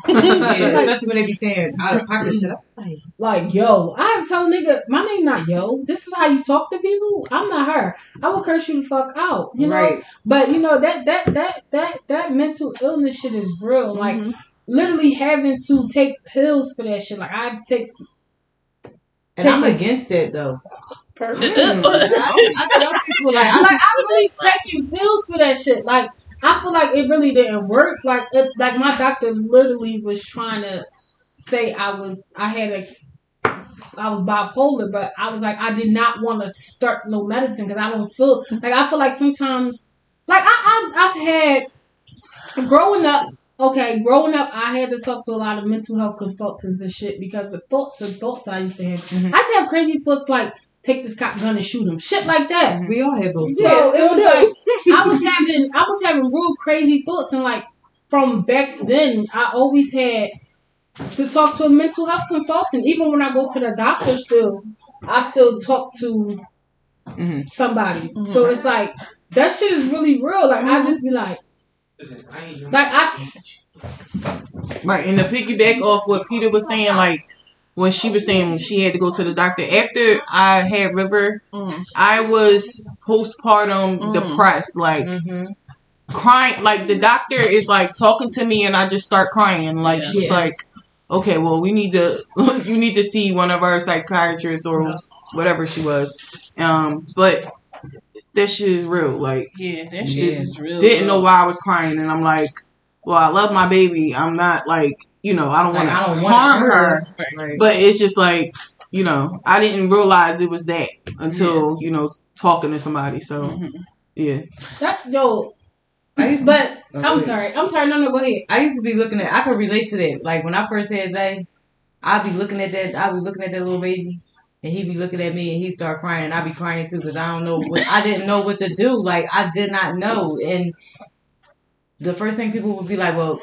Yeah, especially when they be saying out of pocket shit. Like, like, yo, I tell nigga, my name not yo. This is how you talk to people. I'm not her. I will curse you the fuck out. You know? Right. But you know, that that that that that mental illness shit is real. Like mm-hmm. literally having to take pills for that shit. Like I have to take And take I'm it. against it though. Perfect. I, I tell people like I, like, I was really taking pills for that shit. Like I feel like it really didn't work. Like it, like my doctor literally was trying to say I was I had a I was bipolar, but I was like I did not want to start no medicine because I don't feel like I feel like sometimes like I, I I've had growing up. Okay, growing up, I had to talk to a lot of mental health consultants and shit because the thoughts the thoughts I used to have. Mm-hmm. I used to have crazy thoughts like. Take this cop gun and shoot him. Shit like that. We all had those. Yeah, so it was like I was having I was having real crazy thoughts and like from back then I always had to talk to a mental health consultant. Even when I go to the doctor still, I still talk to mm-hmm. somebody. Mm-hmm. So it's like that shit is really real. Like mm-hmm. I just be like like I st- Right, and to piggyback off what Peter was saying, like when she was saying she had to go to the doctor. After I had River, mm. I was postpartum mm. depressed. Like, mm-hmm. crying. Like, the doctor is, like, talking to me and I just start crying. Like, yeah. she's yeah. like, okay, well, we need to, you need to see one of our psychiatrists or whatever she was. Um, but that shit is real. Like, yeah, that shit is real. Didn't know why I was crying. And I'm like, well, I love my baby. I'm not, like, you know, I don't want like, to harm her, her. Right. But it's just like, you know, I didn't realize it was that until, yeah. you know, talking to somebody. So, mm-hmm. yeah. That's dope. I used to, but oh, I'm wait. sorry. I'm sorry. No, no, go ahead. I used to be looking at, I could relate to that. Like when I first had Zay, I'd be looking at that, I'd be looking at that little baby and he'd be looking at me and he'd start crying and I'd be crying too because I don't know, what, I didn't know what to do. Like I did not know. And the first thing people would be like, well,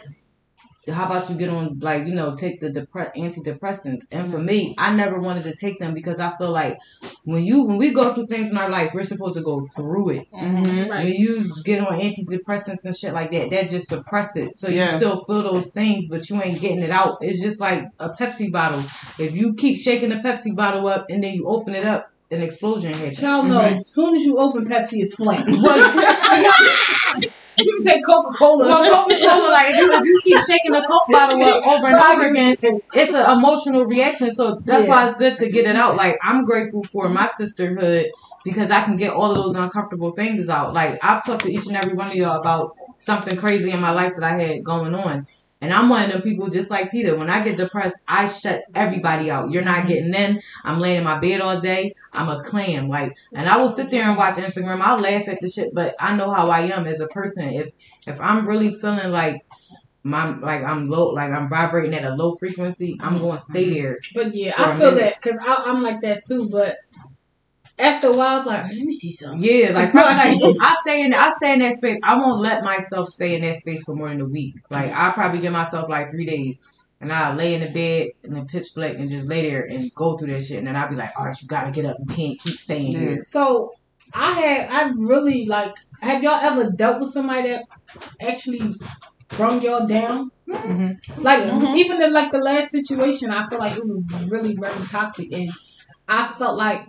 how about you get on, like, you know, take the depre- antidepressants? And for me, I never wanted to take them because I feel like when you when we go through things in our life, we're supposed to go through it. Mm-hmm. Right. When you get on antidepressants and shit like that, that just suppresses it. So yeah. you still feel those things, but you ain't getting it out. It's just like a Pepsi bottle. If you keep shaking the Pepsi bottle up and then you open it up, an explosion happens. Y'all know, mm-hmm. as soon as you open Pepsi, it's flat. You said Coca-Cola. Well, Coca-Cola, like, if you, if you keep shaking the Coke bottle up over and over again, it's an emotional reaction. So that's yeah. why it's good to get it out. Like, I'm grateful for my sisterhood because I can get all of those uncomfortable things out. Like, I've talked to each and every one of y'all about something crazy in my life that I had going on. And I'm one of them people just like Peter. When I get depressed, I shut everybody out. You're not getting in. I'm laying in my bed all day. I'm a clam. Like, and I will sit there and watch Instagram. I'll laugh at the shit, but I know how I am as a person. If if I'm really feeling like my like I'm low, like I'm vibrating at a low frequency, I'm going to stay there. But yeah, I feel that because I'm like that too, but... After a while, I'm like, let me see something. Yeah, like, probably, like I stay in, I stay in that space. I won't let myself stay in that space for more than a week. Like, I probably give myself like three days, and I lay in the bed in the pitch black and just lay there and go through that shit. And then I'll be like, all right, you gotta get up. You can't keep staying yeah. here. So I had, I really like. Have y'all ever dealt with somebody that actually brung y'all down? Mm-hmm. Like mm-hmm. even in like the last situation, I feel like it was really, really toxic, and I felt like.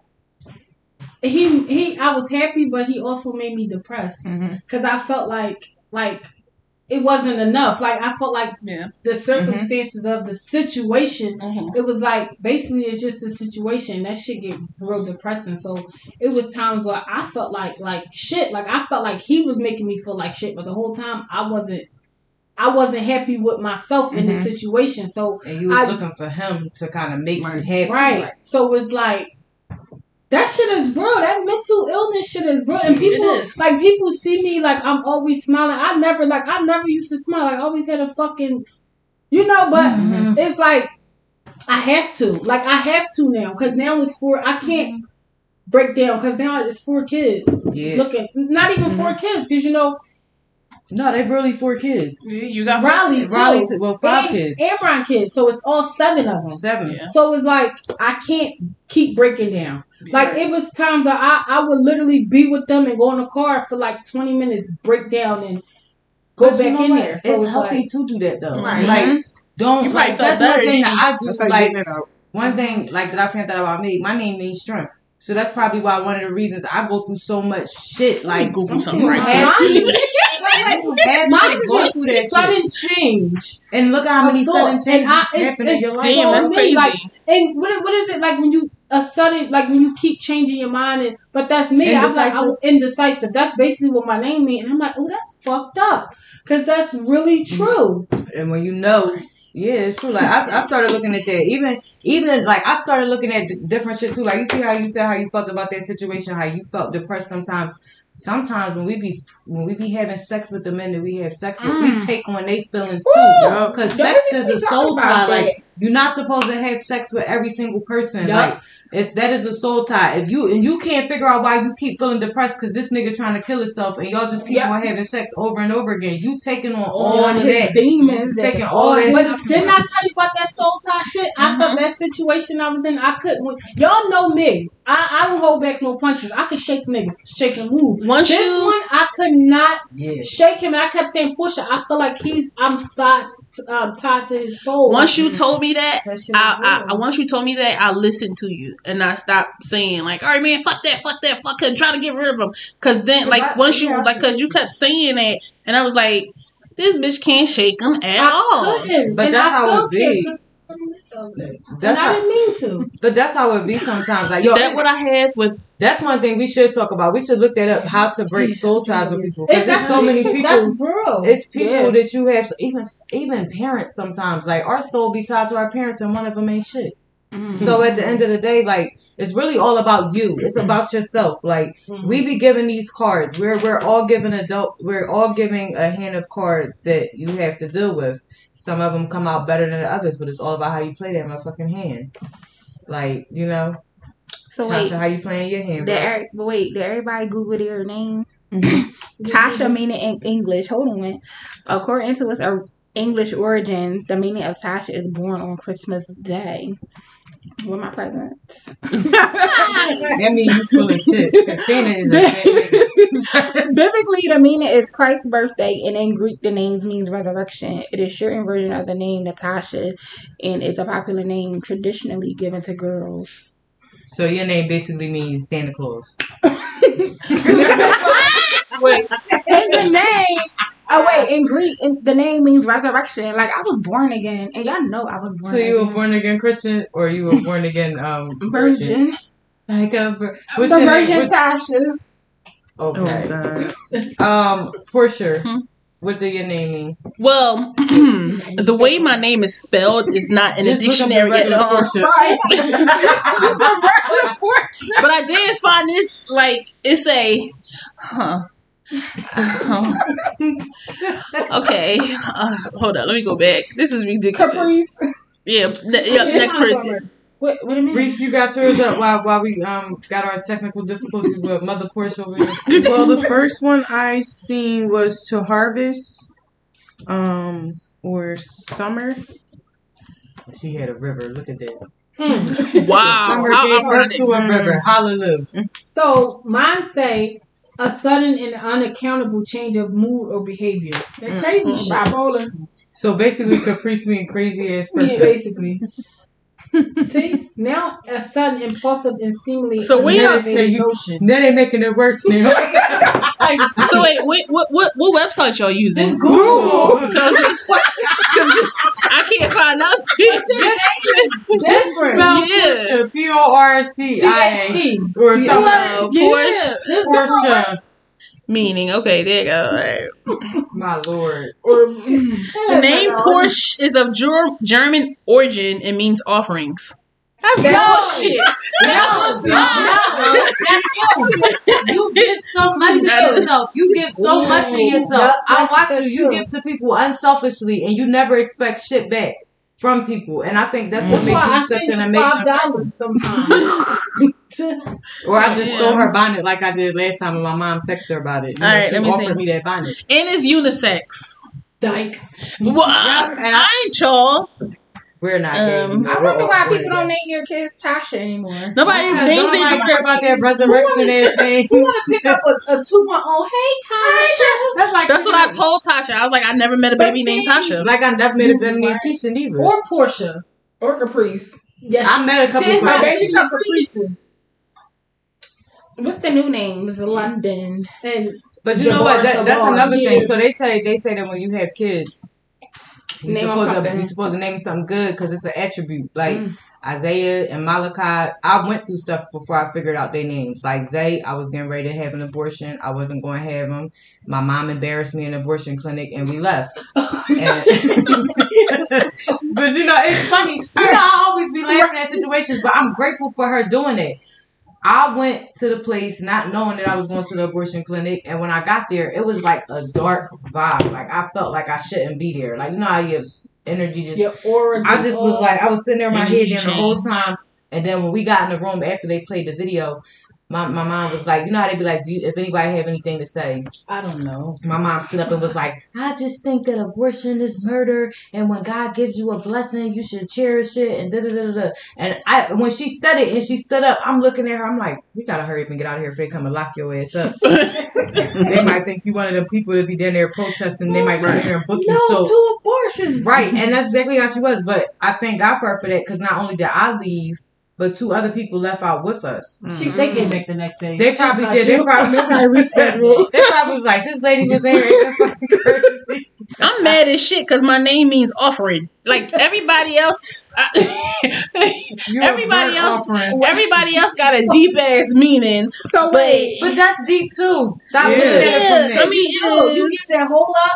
He he, I was happy, but he also made me depressed because mm-hmm. I felt like like it wasn't enough. Like I felt like yeah. the circumstances mm-hmm. of the situation. Mm-hmm. It was like basically it's just the situation that shit get real depressing. So it was times where I felt like like shit. Like I felt like he was making me feel like shit, but the whole time I wasn't. I wasn't happy with myself mm-hmm. in the situation. So and you was I, looking for him to kind of make you happy, right? So it's like. That shit is real. That mental illness shit is real. And people, like, people see me, like, I'm always smiling. I never, like, I never used to smile. Like, I always had a fucking, you know, but mm-hmm. it's like, I have to. Like, I have to now. Because now it's for, I can't break down. Because now it's four kids. Yeah. Looking, not even mm-hmm. four kids. Because, you know. No, they've really four kids. You got Riley, four, too. Riley, too. Well, five and, kids. And Brian kids. So it's all seven of them. Seven. Yeah. So it's like, I can't keep breaking down. Like, it was times that I, I would literally be with them and go in the car for like twenty minutes, break down, and go but back you know in what? There. So it's, it's healthy like, to do that, though. Right. Like, don't. You like, that's one thing that I do. Like, like one thing like that I found out about me, my name means strength. So that's probably why one of the reasons I go through so much shit. Like, Google something right now. Like, go through that sudden change, and look how many sudden changes happen in your life. Damn, that's crazy. Like, and what what is it like when you a sudden like when you keep changing your mind? And but that's me. I'm like I was indecisive. That's basically what my name means. And I'm like, oh, that's fucked up because that's really true. And when you know, yeah, it's true. Like I, I started looking at that. Even even like I started looking at d- different shit too. Like you see how you said how you felt about that situation, how you felt depressed sometimes. Sometimes when we be when we be having sex with the men that we have sex with, mm. we take on they feelings too. Because sex is a soul tie. Like you're not supposed to have sex with every single person. Yep. Like it's that is a soul tie. If you and you can't figure out why you keep feeling depressed because this nigga trying to kill himself and y'all just keep yep. on having sex over and over again. You taking on all, all of that demons, taking all that. But didn't I tell you about that soul tie shit? Mm-hmm. I thought that situation I was in, I couldn't. Y'all know me. I, I don't hold back no punches. I could shake niggas, shake and move. Once this you, one, I could not yeah. shake him. I kept saying, Portia, I feel like he's, I'm side, um, tied to his soul. Once you told me that, that I, I, I, once you told me that, I listened to you. And I stopped saying, like, all right, man, fuck that, fuck that, fuck him. Try to get rid of him. Because then, like, I, once you, yeah, like, because you kept saying that. And I was like, this bitch can't shake him at I all. Couldn't. But and that's I how it be. That's how, I didn't mean to, but that's how it be sometimes. Like, yo, that's what I have with. That's one thing we should talk about. We should look that up. How to break soul ties with people? Because there's so many people. That's real. It's people yeah. that you have, even even parents. Sometimes, like our soul be tied to our parents, and one of them ain't shit. Mm-hmm. So at the end of the day, like it's really all about you. It's about yourself. Like mm-hmm. we be given these cards. We're we're all given adult. We're all giving a hand of cards that you have to deal with. Some of them come out better than the others, but it's all about how you play that motherfucking hand. Like, you know? So Tasha, wait, how you playing your hand, did bro? Er- wait, did everybody Google their name? Mm-hmm. Tasha meaning in English. Hold on a minute. According to its English origin, the meaning of Tasha is born on Christmas Day. With my presents. That means you full of shit. Christina is a fan. Biblically, the meaning is Christ's birthday, and in Greek, the name means resurrection. It is shortened version of the name Natasha, and it's a popular name traditionally given to girls. So your name basically means Santa Claus. Wait, in the name. Oh wait, in Greek, in, the name means resurrection. Like I was born again, and y'all know I was born. So again. So you were born again Christian, or you were born again um, virgin? virgin, like a vir- what's the virgin what's... Tasha. Okay. Oh, um, Portia, hmm? What do your name mean? Well, the way my name is spelled is not in a dictionary at all. But I did find this. Like it's a, huh. Um, okay, uh, hold on. Let me go back. This is ridiculous. Caprice. Yeah, ne- yeah. Next person. What? What do you mean? Reese, you got yours up while while we um got our technical difficulties with Mother Portia over here. Well, the first one I seen was to harvest, um, or summer. She had a river. Look at that. Hmm. Wow. Summer gave to a river. Hallelujah. So mine say. A sudden and unaccountable change of mood or behavior. That crazy mm-hmm. shit. Bipolar. So basically, Caprice being crazy ass person. Yeah. Basically. See? Now, a sudden, impulsive, and seemingly so we are saying emotion. Now they're making it worse now. Like, so wait, wait, what what what website y'all using? Just Google. Because I can't find nothing. What's your name? That's right. Yeah. P O R T I A. Or something. Portia. Portia. Meaning, okay, there you go. All right. My lord. Or, the name Porsche is of Ger- German origin and means offerings. That's your shit. That's you. You give so much to yourself. You give so yeah. much to yourself. I watch you. You give to people unselfishly, and you never expect shit back from people. And I think that's mm. what that's makes you I such an amazing person. Sometimes. Or I just yeah. stole her bonnet like I did last time, and my mom texted her about it. You All know, right, she let me offered me that bonnet, and it's unisex. Dyke. Well, I, I ain't y'all. We're not um, I wonder why people today. don't name your kids Tasha anymore. Nobody names their kids about that resurrection ass thing. You want to pick up a, a two-month-old, hey, Tasha. That's, like That's what I told Tasha. I was like, I never met a baby named Tasha. Like, I never met a baby named Keisha either. Or Portia. Or Caprice. Yes, I met a couple of my baby Caprices. What's the new name? It's London. And but you Jabbar, know what? That, that's another yeah. thing. So they say they say that when you have kids, you're supposed, to, you're supposed to name something good because it's an attribute. Like mm. Isaiah and Malachi, I went through stuff before I figured out their names. Like Zay, I was getting ready to have an abortion. I wasn't going to have him. My mom embarrassed me in an abortion clinic, and we left. Oh, and, but you know, it's funny. You know, I always be laughing at situations, but I'm grateful for her doing it. I went to the place not knowing that I was going to the abortion clinic, and when I got there, it was like a dark vibe. Like, I felt like I shouldn't be there. Like, you know how your energy just... Your aura just... I just was like, I was sitting there in my head the whole time, and then when we got in the room after they played the video, my, my mom was like, you know how they be like, do you, if anybody have anything to say? I don't know. My mom stood up and was like, I just think that abortion is murder, and when God gives you a blessing, you should cherish it, and da da da da. And I, when she said it and she stood up, I'm looking at her, I'm like, we gotta hurry up and get out of here if they come and lock your ass up. They might think you one of them people to be down there protesting, they might come right. here and book you. No, so, two abortions. Right, and that's exactly how she was, but I thank God for her for that, because not only did I leave, but two other people left out with us. Mm-hmm. She, they came back the next day. They probably did. They probably, they probably rescheduled. They probably was like, this lady was there. I'm mad as shit because my name means offering. Like everybody else, I, everybody else, offering. everybody else got a deep ass meaning. So wait, but, but that's deep too. Stop yeah. looking at it from there. I mean, you, know, you get that whole lot.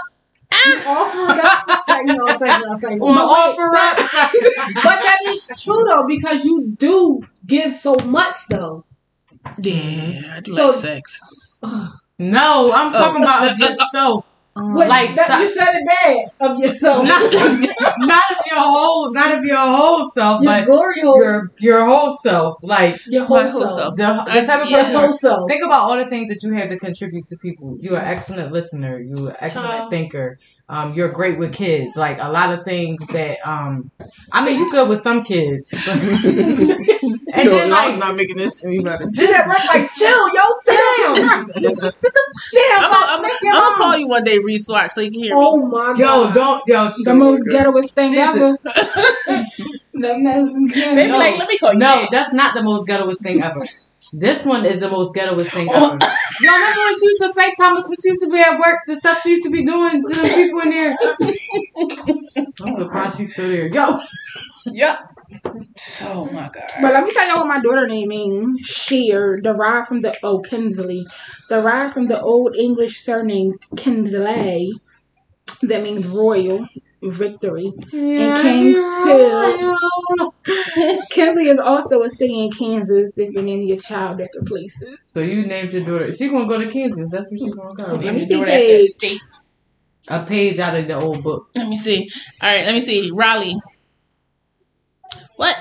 You offer up, say no, say no, say no. Offer up, but that is true though because you do give so much though. Yeah, I do so, like sex. Uh, no, I'm talking uh, about uh, yourself. Uh, uh, like that, so, you said it bad of yourself, not, not of your whole, not of your whole self, your but glory hole. your your whole self, like your whole self, self. The, the type of yeah. person. Whole self. Think about all the things that you have to contribute to people. You're an excellent listener. You're an excellent Child. thinker. Um, you're great with kids. Like, a lot of things that, um, I mean, you good with some kids. But and yo, then, like, I'm not making this anybody. Did that work? Like, chill, yo, sit down. Sit the damn I'm going to call you one day, Reese Watch, so you can hear oh me. Oh, my God. Yo, don't, yo. The don't most ghettoest thing ever. The most ghetto. They be like, let me call you No, that. that's not the most ghettoest thing ever. This one is the most ghettoest thing ever. Yo, remember when she used to fake Thomas, when she used to be at work, the stuff she used to be doing to the people in there? I'm surprised she's still there. Yo. Yep. So, my God. But let me tell you what my daughter's name means. Sheer, derived from the, oh, Kinsley. Derived from the Old English surname Kinsley. That means royal. Victory yeah, and King's Field. Kinsley is also a city in Kansas. If you name your child after places, so you named your daughter. She gonna go to Kansas. That's what she gonna go. Let me see that state. A page out of the old book. Let me see. All right, let me see. Raleigh. What?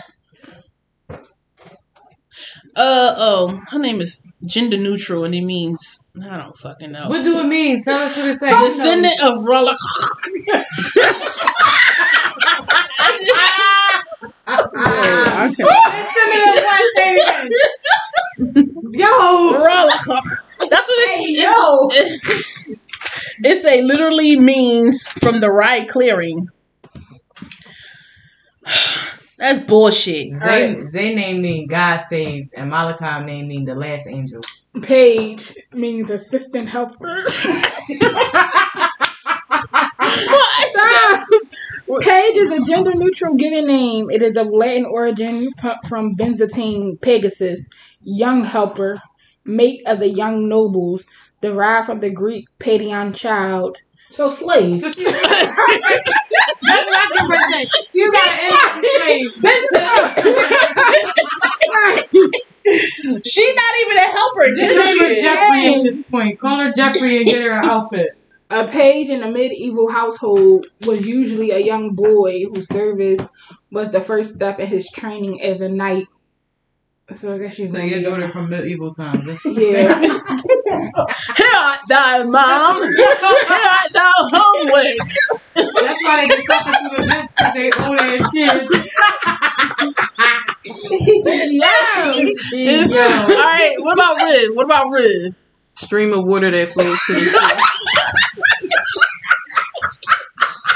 Uh oh, her name is gender neutral, and it means I don't fucking know. What do it mean? Tell us what it says. Descendant no. of Raleigh. I can't. Descendant of what? Yo, Raleigh. That's what it says. Hey, yo, it say literally means from the right clearing. That's bullshit. Zay, right. Zay name mean God saved, and Malachi name mean the last angel. Paige means assistant helper. What? Paige is a gender-neutral given name. It is of Latin origin from Byzantine Pegasus, young helper, mate of the young nobles, derived from the Greek paedion child. So slaves. That's what I birthday. You got everything. She's not even a helper. Just name her Jeffrey at this point. Call her Jeffrey and get her an outfit. A page in a medieval household was usually a young boy whose service was the first step in his training as a knight. So I guess she's so your leader. Daughter from medieval times. That's what yeah. Here art thou, mom. Here art thou, homeward. That's why they get sucked into the books because they old ass kids. Yo. Yo. All right. What about Riz? What about Riz? Stream of water that flows to the sea.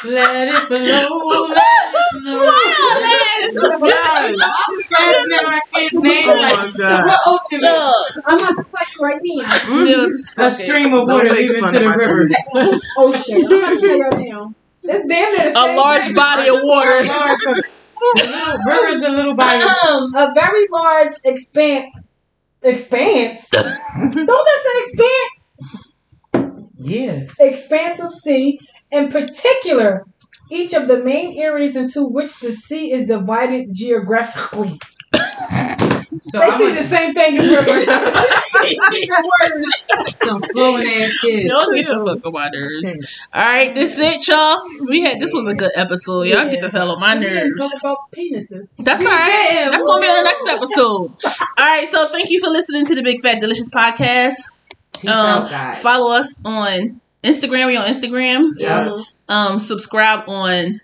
Let it flow. Let it flow. Wow, I'm standing there. I can't name it. What ocean? I'm about to suck right now. Yes. A stream of water leaving to the river. Ocean. I'm about to say right now. That's damn near a large body of water. River's a little body. Um, a very large expanse. Expanse? Don't that say expanse? Yeah. Expanse of sea. In particular, each of the main areas into which the sea is divided geographically. So they I'm see a, the same thing as river. Some fluent ass kids. Y'all get the fuck on my nerves. All right, this is it, y'all. We had this was a good episode. Y'all yeah. get the hell on my nerves. Talk about penises. That's all right. That's gonna be on the next episode. All right, so thank you for listening to the Big Fat Delicious Podcast. Peace um, out, follow us on Instagram. We on Instagram. Yes. Um, subscribe on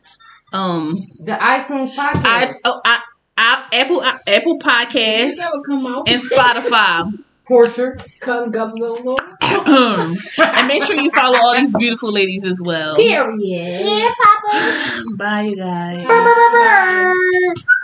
um the iTunes podcast. I, oh, I, Apple Apple Podcasts and Spotify. Porter, come gumzo. And make sure you follow all these beautiful ladies as well. Period. Yeah, Papa. Bye, you guys. Bye. Bye. Bye. Bye.